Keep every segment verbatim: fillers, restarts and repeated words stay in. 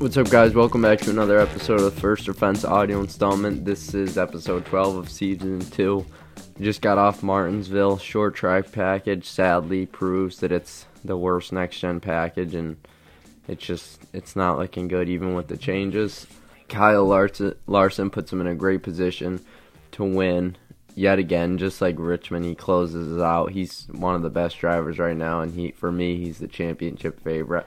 What's up, guys? Welcome back to another episode of Firstorfence audio installment. This is episode twelve of season two. We just got off Martinsville. Short track package sadly proves that it's the worst next-gen package, and it's just it's not looking good even with the changes. Kyle Larson, Larson puts him in a great position to win yet again. Just like Richmond, he closes it out. He's one of the best drivers right now, and he for me, he's the championship favorite.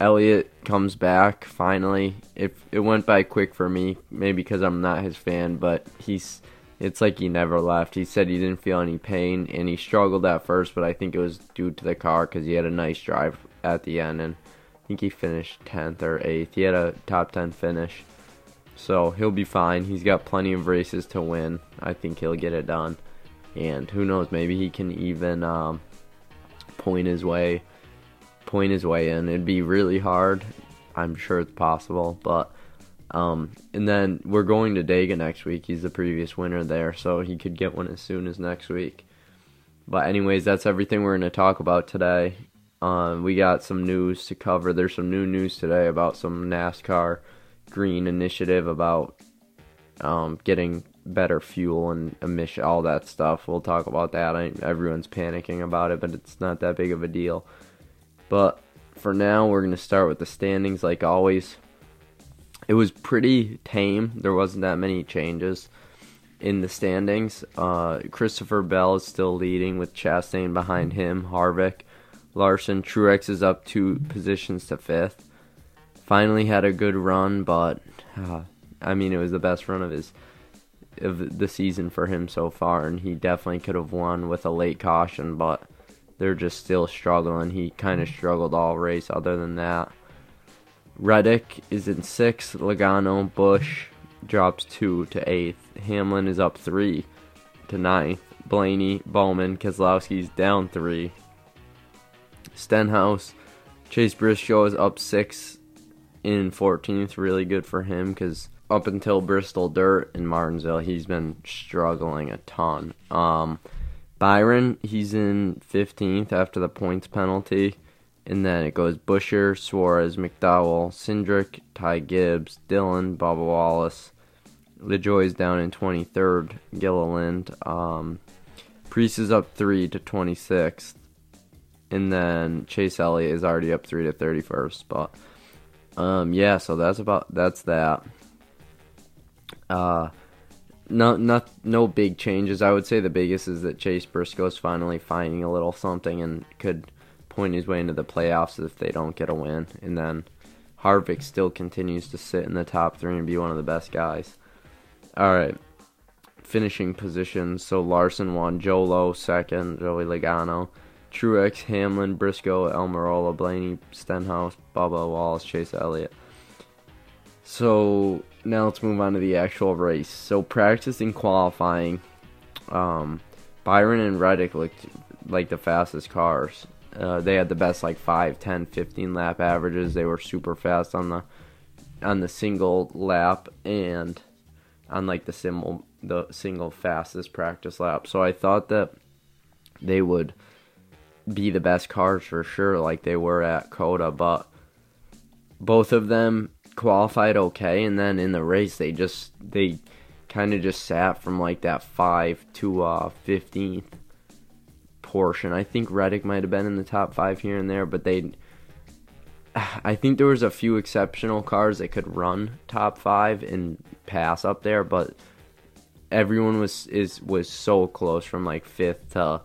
Elliott comes back, finally. It, it went by quick for me, maybe because I'm not his fan, but he's it's like he never left. He said he didn't feel any pain, and he struggled at first, but I think it was due to the car because he had a nice drive at the end, and I think he finished tenth or eighth. He had a top ten finish, so he'll be fine. He's got plenty of races to win. I think he'll get it done, and who knows, maybe he can even um, point his way. point his way in. It'd be really hard. I'm sure it's possible, but um and then we're going to Daytona next week. He's the previous winner there, so he could get one as soon as next week. But anyways, that's everything we're going to talk about today. Um we got some news to cover. There's some new news today about some NASCAR green initiative about um getting better fuel and emission, all that stuff. We'll talk about that. I, everyone's panicking about it, but it's not that big of a deal. But for now, we're going to start with the standings like always. It was pretty tame. There wasn't that many changes in the standings. Uh, Christopher Bell is still leading with Chastain behind him, Harvick, Larson. Truex is up two positions to fifth. Finally had a good run, but uh, I mean, it was the best run of his of the season for him so far, and he definitely could have won with a late caution, but they're just still struggling. He kind of struggled all race other than that. Reddick is in sixth. Logano, Bush drops two to eighth. Hamlin is up three to ninth. Blaney, Bowman, Keselowski's down three. Stenhouse, Chase Briscoe is up six in fourteenth. Really good for him because up until Bristol Dirt in Martinsville, he's been struggling a ton. Um... Byron, he's in fifteenth after the points penalty. And then it goes Buescher, Suarez, McDowell, Cindric, Ty Gibbs, Dillon, Bubba Wallace. LaJoie's down in twenty-third, Gilliland. Um, Priest is up three to twenty-sixth. And then Chase Elliott is already up three to thirty-first. But, um, yeah, so that's about, that's that. Uh... No, not, no big changes. I would say the biggest is that Chase Briscoe is finally finding a little something and could point his way into the playoffs if they don't get a win. And then Harvick still continues to sit in the top three and be one of the best guys. All right, finishing positions. So Larson won, Jolo second, Joey Logano, Truex, Hamlin, Briscoe, Almirola, Blaney, Stenhouse, Bubba Wallace, Chase Elliott. So now let's move on to the actual race. So practice and qualifying, um, Byron and Reddick looked like the fastest cars. Uh, they had the best like five, ten, fifteen lap averages. They were super fast on the on the single lap and on like the single the single fastest practice lap. So I thought that they would be the best cars for sure, like they were at COTA, but both of them qualified okay, and then in the race they just they kind of just sat from like that five to uh fifteenth portion. I think Reddick might have been in the top five here and there, but they I think there was a few exceptional cars that could run top five and pass up there, but everyone was is was so close from like fifth to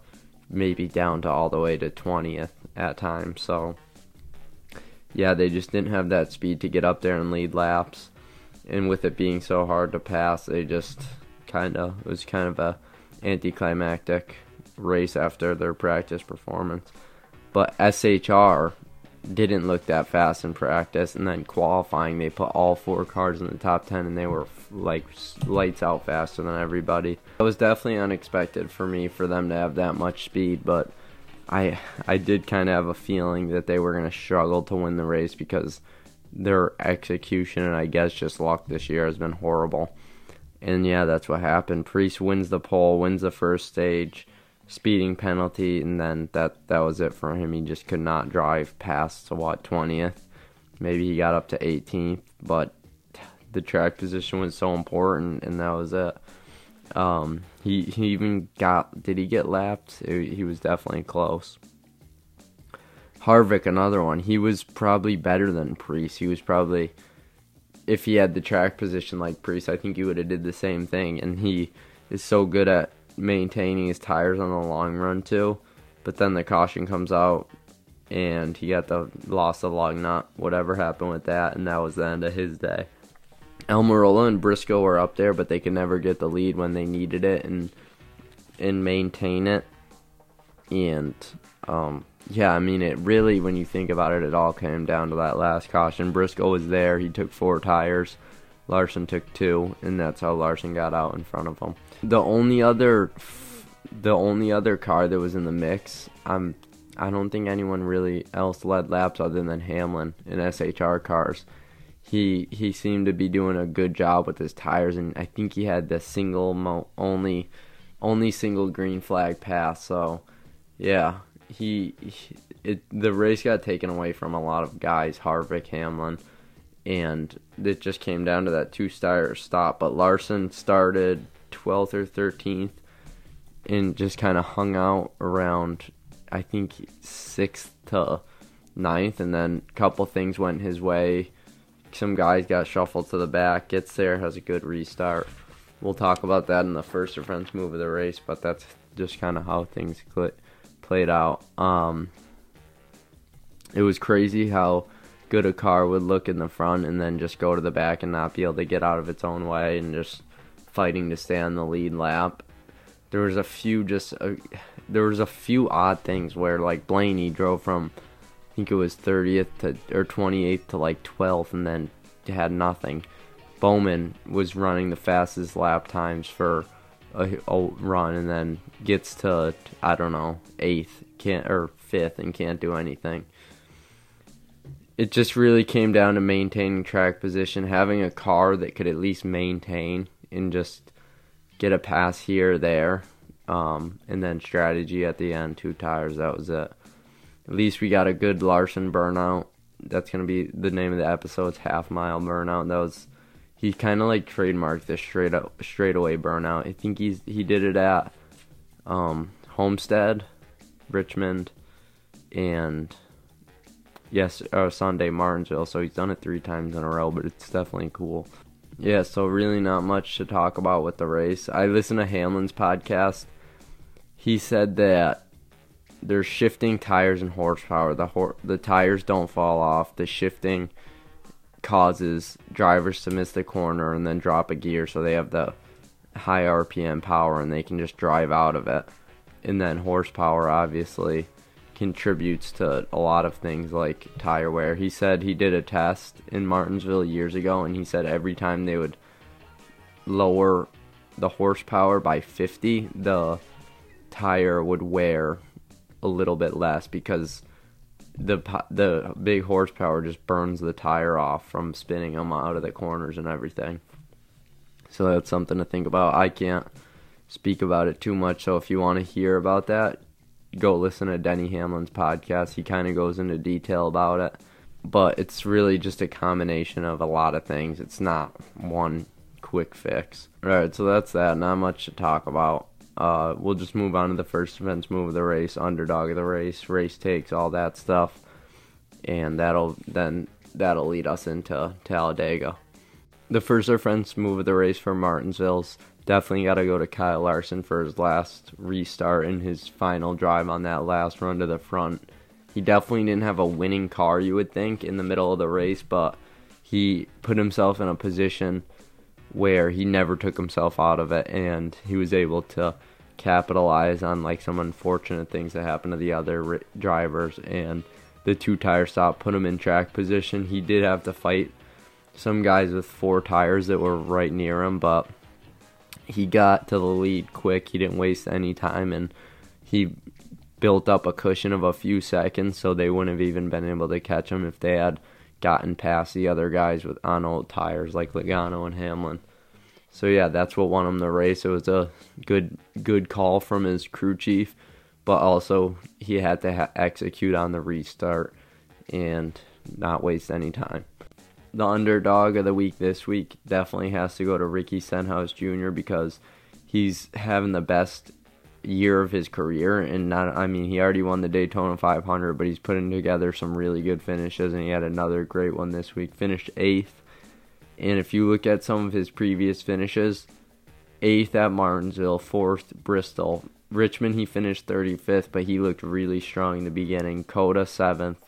maybe down to all the way to twentieth at times. So yeah, they just didn't have that speed to get up there and lead laps. And with it being so hard to pass, they just kind of, it was kind of a anticlimactic race after their practice performance. But S H R didn't look that fast in practice. And then qualifying, they put all four cars in the top ten, and they were like lights out faster than everybody. It was definitely unexpected for me for them to have that much speed, but I I did kind of have a feeling that they were going to struggle to win the race because their execution and I guess just luck this year has been horrible. And yeah, that's what happened. Priest wins the pole, wins the first stage, speeding penalty, and then that, that was it for him. He just could not drive past, what, twentieth. Maybe he got up to eighteenth, but the track position was so important, and that was it. Um, he, he even got, did he get lapped? It, he was definitely close. Harvick, another one. He was probably better than Preece. He was probably, if he had the track position like Preece, I think he would have did the same thing. And he is so good at maintaining his tires on the long run too. But then the caution comes out, and he got the loss of log nut. Whatever happened with that, and that was the end of his day. Almirola and Briscoe were up there, but they could never get the lead when they needed it and and maintain it. And um, yeah, I mean, it really, when you think about it, it all came down to that last caution. Briscoe was there; he took four tires. Larson took two, and that's how Larson got out in front of him. The only other, the only other car that was in the mix, I'm. I don't think anyone really else led laps other than Hamlin in S H R cars. He he seemed to be doing a good job with his tires, and I think he had the single mo- only only single green flag pass. So yeah, he, he it, the race got taken away from a lot of guys, Harvick, Hamlin, and it just came down to that two-star stop. But Larson started twelfth or thirteenth and just kind of hung out around, I think, sixth to ninth, and then a couple things went his way. Some guys got shuffled to the back, gets there, has a good restart. We'll talk about that in the Firstorfence move of the race, but that's just kind of how things cl- played out. Um, it was crazy how good a car would look in the front and then just go to the back and not be able to get out of its own way and just fighting to stay on the lead lap. There was a few just... Uh, There was a few odd things where, like, Blaney drove from, I think it was thirtieth to, or twenty-eighth to, like, twelfth, and then had nothing. Bowman was running the fastest lap times for a, a run, and then gets to, I don't know, eighth can't or fifth and can't do anything. It just really came down to maintaining track position, having a car that could at least maintain and just get a pass here or there. Um, and then strategy at the end, two tires, that was it. At least we got a good Larson burnout. That's going to be the name of the episode. It's Half Mile Burnout. That was, he kind of like trademarked this straight up, straightaway burnout. I think he's, he did it at um, Homestead, Richmond, and yes, or Sunday Martinsville. So he's done it three times in a row, but it's definitely cool. Yeah, so really not much to talk about with the race. I listened to Hamlin's podcast. He said that they're shifting tires and horsepower. The hor- the tires don't fall off. The shifting causes drivers to miss the corner and then drop a gear, so they have the high R P M power and they can just drive out of it. And then horsepower obviously contributes to a lot of things like tire wear. He said he did a test in Martinsville years ago, and he said every time they would lower the horsepower by fifty, the tire would wear a little bit less because the the big horsepower just burns the tire off from spinning them out of the corners and everything. So that's something to think about. I can't speak about it too much, so if you want to hear about that, go listen to Denny Hamlin's podcast. He kind of goes into detail about it, but it's really just a combination of a lot of things. It's not one quick fix. All right, so that's that. Not much to talk about. Uh, we'll just move on to the Firstorfence move of the race, underdog of the race, race takes, all that stuff, and that'll then that'll lead us into Talladega. The Firstorfence move of the race for Martinsville's definitely got to go to Kyle Larson for his last restart and his final drive on that last run to the front. He definitely didn't have a winning car, you would think, in the middle of the race, but he put himself in a position where he never took himself out of it, and he was able to capitalize on like some unfortunate things that happened to the other drivers, and the two-tire stop put him in track position. He did have to fight some guys with four tires that were right near him, but he got to the lead quick. He didn't waste any time, and he built up a cushion of a few seconds, so they wouldn't have even been able to catch him if they had gotten past the other guys with on old tires like Logano and Hamlin. So yeah, that's what won him the race. It was a good good call from his crew chief, but also he had to ha- execute on the restart, and not waste any time. The underdog of the week this week definitely has to go to Ricky Stenhouse Junior because he's having the best year of his career. And not, I mean, he already won the Daytona five hundred, but he's putting together some really good finishes, and he had another great one this week. Finished eighth. And if you look at some of his previous finishes, eighth at Martinsville, fourth Bristol. Richmond, he finished thirty-fifth, but he looked really strong in the beginning. Coda, seventh.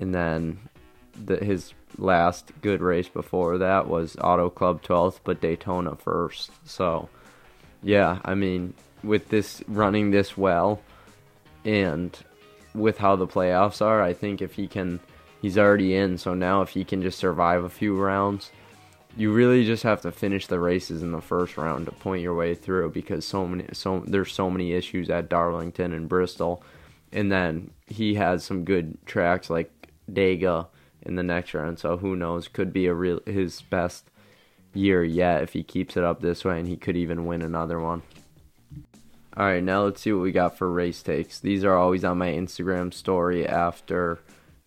And then the, his last good race before that was Auto Club twelfth, but Daytona first. So, yeah, I mean, with this running this well and with how the playoffs are, I think if he can, he's already in. So now if he can just survive a few rounds, you really just have to finish the races in the first round to point your way through, because so many, so there's so many issues at Darlington and Bristol. And then he has some good tracks like Dega in the next round, so who knows, could be a real his best year yet if he keeps it up this way, and he could even win another one. All right, now let's see what we got for race takes. These are always on my Instagram story after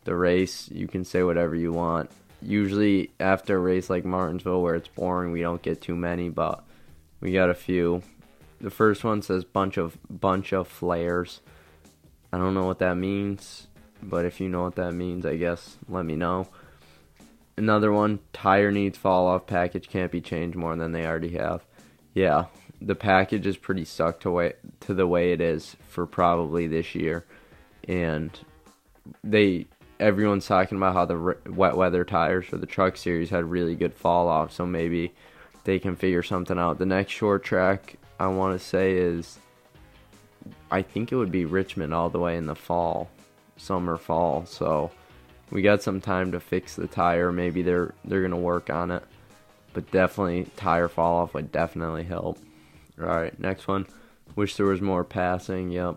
the race. You can say whatever you want. Usually after a race like Martinsville where it's boring, we don't get too many, but we got a few. The first one says bunch of bunch of flares. I don't know what that means, but if you know what that means, I guess let me know. Another one, tire needs fall off, package can't be changed more than they already have. Yeah, the package is pretty stuck to way to the way it is for probably this year, and they everyone's talking about how the re- wet weather tires for the Truck Series had really good fall off, so maybe they can figure something out. The next short track I want to say is, I think it would be Richmond all the way in the fall. Summer, fall, so we got some time to fix the tire. Maybe they're they're gonna work on it, but definitely tire fall off would definitely help. All right, next one. Wish there was more passing. Yep,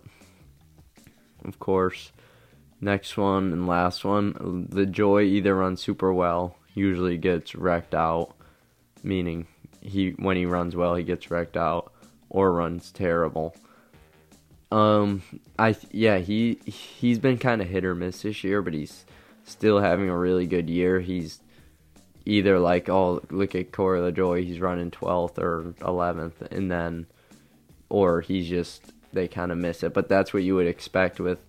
of course. Next one and last one. The Joy either runs super well, usually gets wrecked out, meaning he when he runs well he gets wrecked out, or runs terrible. Um, I, yeah, he, he's been kind of hit or miss this year, but he's still having a really good year. He's either like, oh, look at Corey LaJoie, he's running twelfth or eleventh, and then, or he's just, they kind of miss it, but that's what you would expect with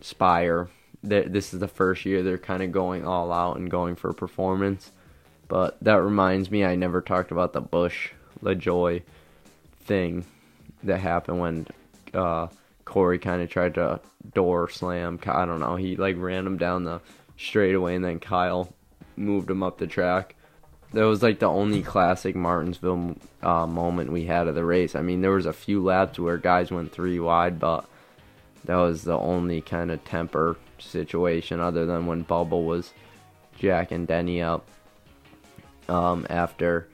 Spire. They're, this is the first year they're kind of going all out and going for performance, but that reminds me, I never talked about the Bush LaJoie thing that happened when Uh, Corey kind of tried to door slam. I don't know. He like ran him down the straightaway, and then Kyle moved him up the track. That was like the only classic Martinsville uh, moment we had of the race. I mean, there was a few laps where guys went three wide, but that was the only kind of temper situation, other than when Bubba was jacking Denny up um, after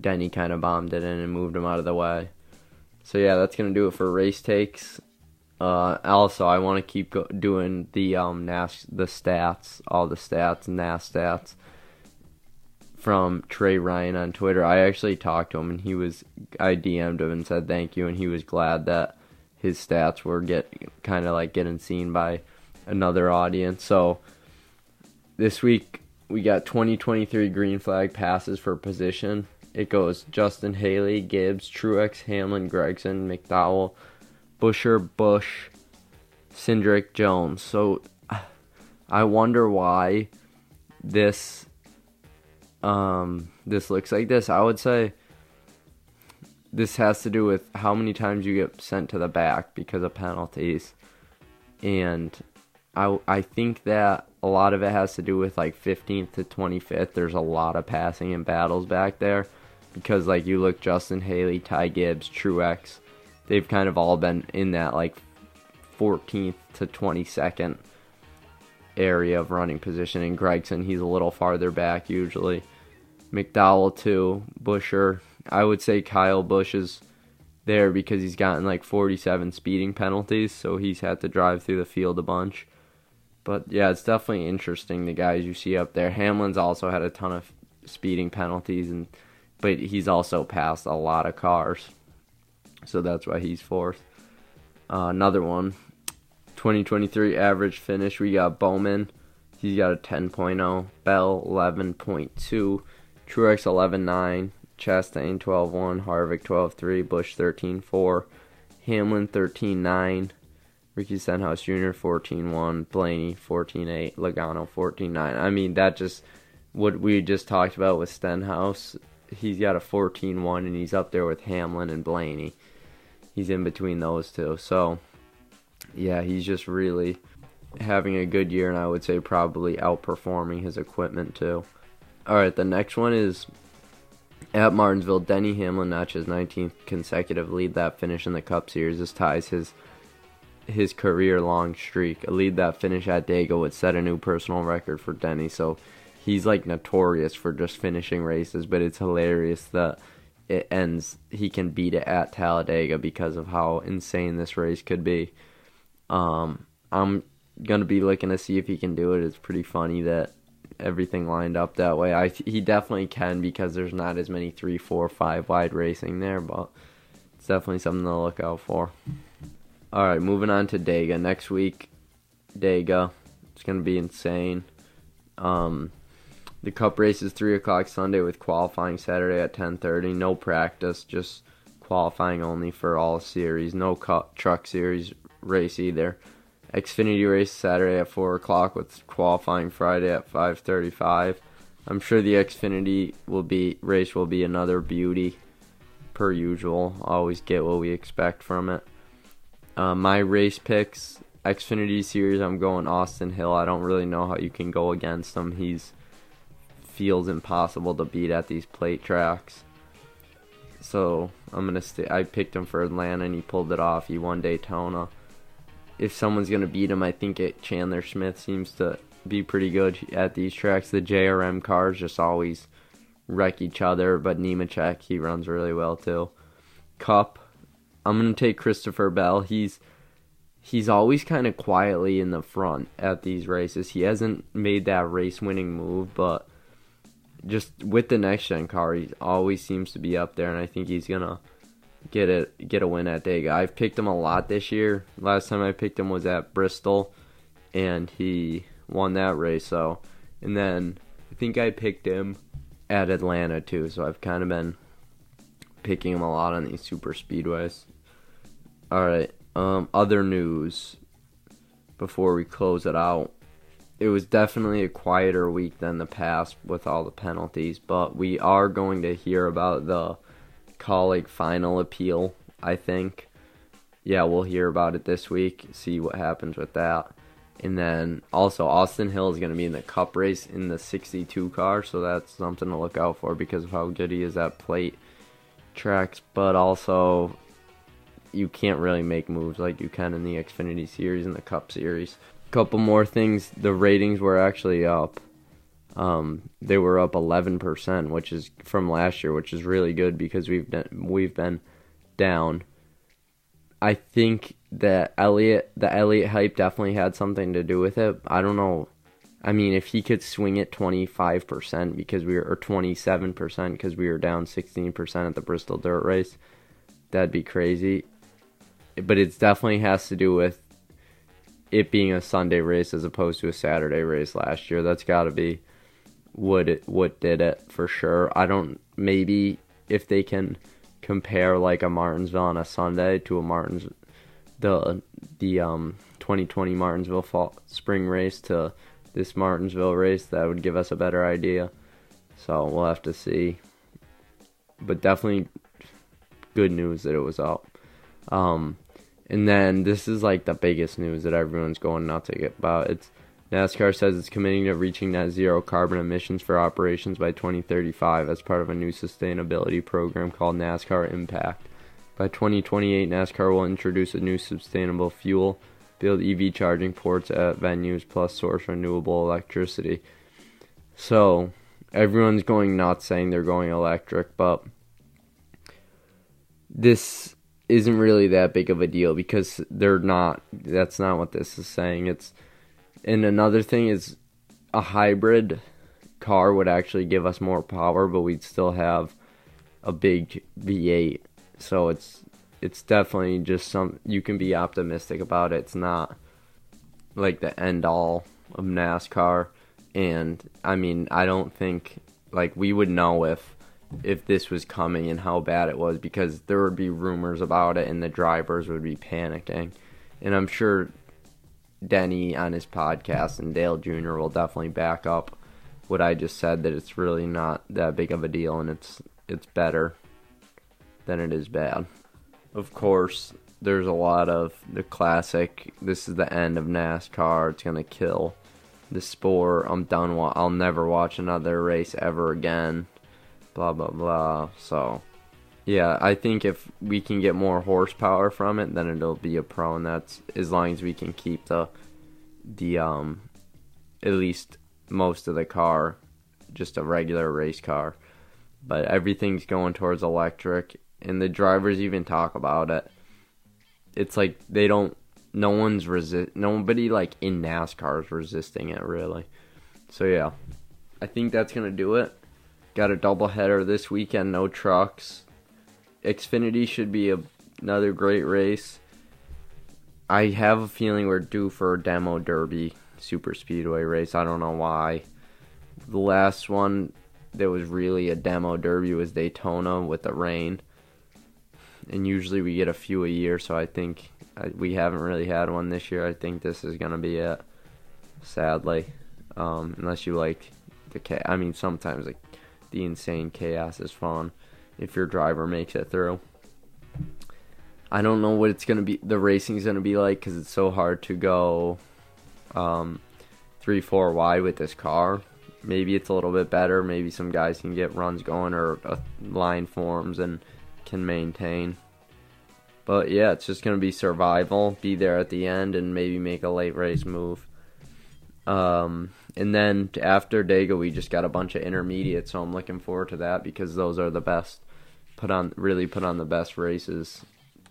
Denny kind of bombed it in and moved him out of the way. So yeah, that's going to do it for race takes. Uh, also, I want to keep go- doing the um, N A S, the stats, all the stats, N A S stats from Trey Ryan on Twitter. I actually talked to him, and he was, I D M'd him and said thank you, and he was glad that his stats were get kind of like getting seen by another audience. So this week we got twenty twenty-three green flag passes for position. It goes Justin Haley, Gibbs, Truex, Hamlin, Gragson, McDowell, Buescher, Bush, Cindric, Jones. So I wonder why this um, this looks like this. I would say this has to do with how many times you get sent to the back because of penalties. And I, I think that a lot of it has to do with like fifteenth to twenty-fifth. There's a lot of passing and battles back there. Because, like, you look, Justin Haley, Ty Gibbs, Truex, they've kind of all been in that, like, fourteenth to twenty-second area of running position. And Gragson, he's a little farther back usually. McDowell, too. Buescher. I would say Kyle Busch is there because he's gotten, like, forty-seven speeding penalties, so he's had to drive through the field a bunch. But, yeah, it's definitely interesting, the guys you see up there. Hamlin's also had a ton of speeding penalties, and but he's also passed a lot of cars, so that's why he's fourth. Uh, another one, twenty twenty-three average finish, we got Bowman. He's got a ten point oh. Bell, eleven point two. Truex, eleven point nine. Chastain, twelve point one. Harvick, twelve point three. Bush, thirteen point four. Hamlin, thirteen point nine. Ricky Stenhouse Junior, fourteen point one. Blaney, fourteen point eight. Logano, fourteen point nine. I mean, that just, what we just talked about with Stenhouse, he's got a fourteen point one, and he's up there with Hamlin and Blaney. He's in between those two. So, yeah, he's just really having a good year, and I would say probably outperforming his equipment too. All right, the next one is at Martinsville. Denny Hamlin notched his nineteenth consecutive lead that finish in the Cup Series. This ties his his career-long streak. A lead that finish at Daytona would set a new personal record for Denny. So he's like notorious for just finishing races, but it's hilarious that it ends. He can beat it at Talladega because of how insane this race could be. Um, I'm going to be looking to see if he can do it. It's pretty funny that everything lined up that way. I He definitely can, because there's not as many three, four, five wide racing there, but it's definitely something to look out for. All right, moving on to Daytona. Next week, Daytona. It's going to be insane. Um, the Cup race is three o'clock Sunday with qualifying Saturday at ten thirty. No practice, just qualifying only for all series. No cup, truck series race either. Xfinity race Saturday at four o'clock with qualifying Friday at five thirty-five. I'm sure the Xfinity will be race will be another beauty, per usual. Always get what we expect from it. Uh, my race picks, Xfinity series, I'm going Austin Hill. I don't really know how you can go against him. He's feels impossible to beat at these plate tracks. So I'm gonna stay. I picked him for Atlanta, and he pulled it off. He won Daytona. If someone's going to beat him, I think it Chandler Smith seems to be pretty good at these tracks. The J R M cars just always wreck each other, but Nemechek, he runs really well too. Cup, I'm going to take Christopher Bell. He's he's always kind of quietly in the front at these races. He hasn't made that race-winning move, but just with the next-gen car, he always seems to be up there, and I think he's going to Get a, get a win at Daytona. I've picked him a lot this year. Last time I picked him was at Bristol, and he won that race. So, and then I think I picked him at Atlanta too, so I've kind of been picking him a lot on these super speedways. Alright, um, other news before we close it out. It was definitely a quieter week than the past with all the penalties, but we are going to hear about the colleague final appeal, I think. Yeah, we'll hear about it this week, see what happens with that. And then also Austin Hill is going to be in the Cup race in the sixty-two car, so that's something to look out for because of how good he is at plate tracks. But also you can't really make moves like you can in the Xfinity series and the Cup series. A couple more things. The ratings were actually up. Um, they were up eleven percent, which is from last year, which is really good because we've been, we've been down. I think that Elliott, the Elliott hype definitely had something to do with it. I don't know. I mean, if he could swing it twenty-five percent because we were, or twenty-seven percent because we were down sixteen percent at the Bristol Dirt Race, that'd be crazy. But it definitely has to do with it being a Sunday race as opposed to a Saturday race last year. That's got to be What it, what did it for sure. I don't, maybe if they can compare like a Martinsville on a Sunday to a Martins, the the um twenty twenty Martinsville fall spring race to this Martinsville race, that would give us a better idea. So we'll have to see, but definitely good news that it was up. Um, and then this is like the biggest news that everyone's going nuts about. It's NASCAR says it's committing to reaching net zero carbon emissions for operations by twenty thirty-five as part of a new sustainability program called NASCAR Impact. By twenty twenty-eight, NASCAR will introduce a new sustainable fuel, build E V charging ports at venues, plus source renewable electricity. So, everyone's going nuts saying they're going electric, but this isn't really that big of a deal because they're not, that's not what this is saying. It's And another thing is a hybrid car would actually give us more power, but we'd still have a big V eight. So it's it's definitely just some, you can be optimistic about it. It's not like the end all of NASCAR. And I mean, I don't think like we would know if if this was coming and how bad it was, because there would be rumors about it and the drivers would be panicking. And I'm sure Denny on his podcast and Dale Junior will definitely back up what I just said, that it's really not that big of a deal, and it's it's better than it is bad. Of course, there's a lot of the classic, this is the end of NASCAR, it's going to kill the sport, I'm done, wa- I'll never watch another race ever again, blah, blah, blah. So, yeah, I think if we can get more horsepower from it, then it'll be a pro, and that's as long as we can keep the, the um, at least most of the car just a regular race car. But everything's going towards electric, and the drivers even talk about it. It's like they don't, no one's resist, nobody like in NASCAR is resisting it really. So yeah, I think that's going to do it. Got a doubleheader this weekend, no trucks. Xfinity should be a, another great race. I have a feeling we're due for a demo derby super speedway race. I don't know why. The last one that was really a demo derby was Daytona with the rain. And usually we get a few a year, so I think I, we haven't really had one this year. I think this is going to be it, sadly. Um, unless you like the chaos. I mean, sometimes like the insane chaos is fun if your driver makes it through. I don't know what it's going to be, the racing's going to be like, because it's so hard to go um, three four wide with this car. Maybe it's a little bit better. Maybe some guys can get runs going or a line forms and can maintain. But yeah, it's just going to be survival, be there at the end, and maybe make a late race move. Um, and then after Dega, we just got a bunch of intermediates, so I'm looking forward to that, because those are the best, put on really put on the best races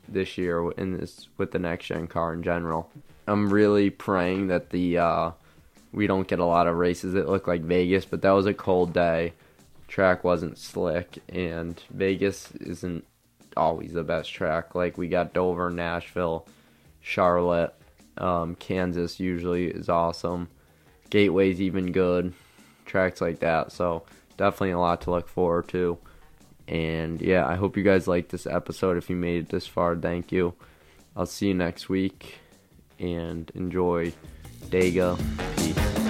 this year in this, with the next-gen car in general. I'm really praying that the uh, we don't get a lot of races that look like Vegas, but that was a cold day. Track wasn't slick, and Vegas isn't always the best track. Like, we got Dover, Nashville, Charlotte, um, Kansas usually is awesome. Gateway's even good. Tracks like that. So definitely a lot to look forward to. And yeah, I hope you guys liked this episode. If you made it this far, thank you. I'll see you next week, and enjoy Dega. Peace.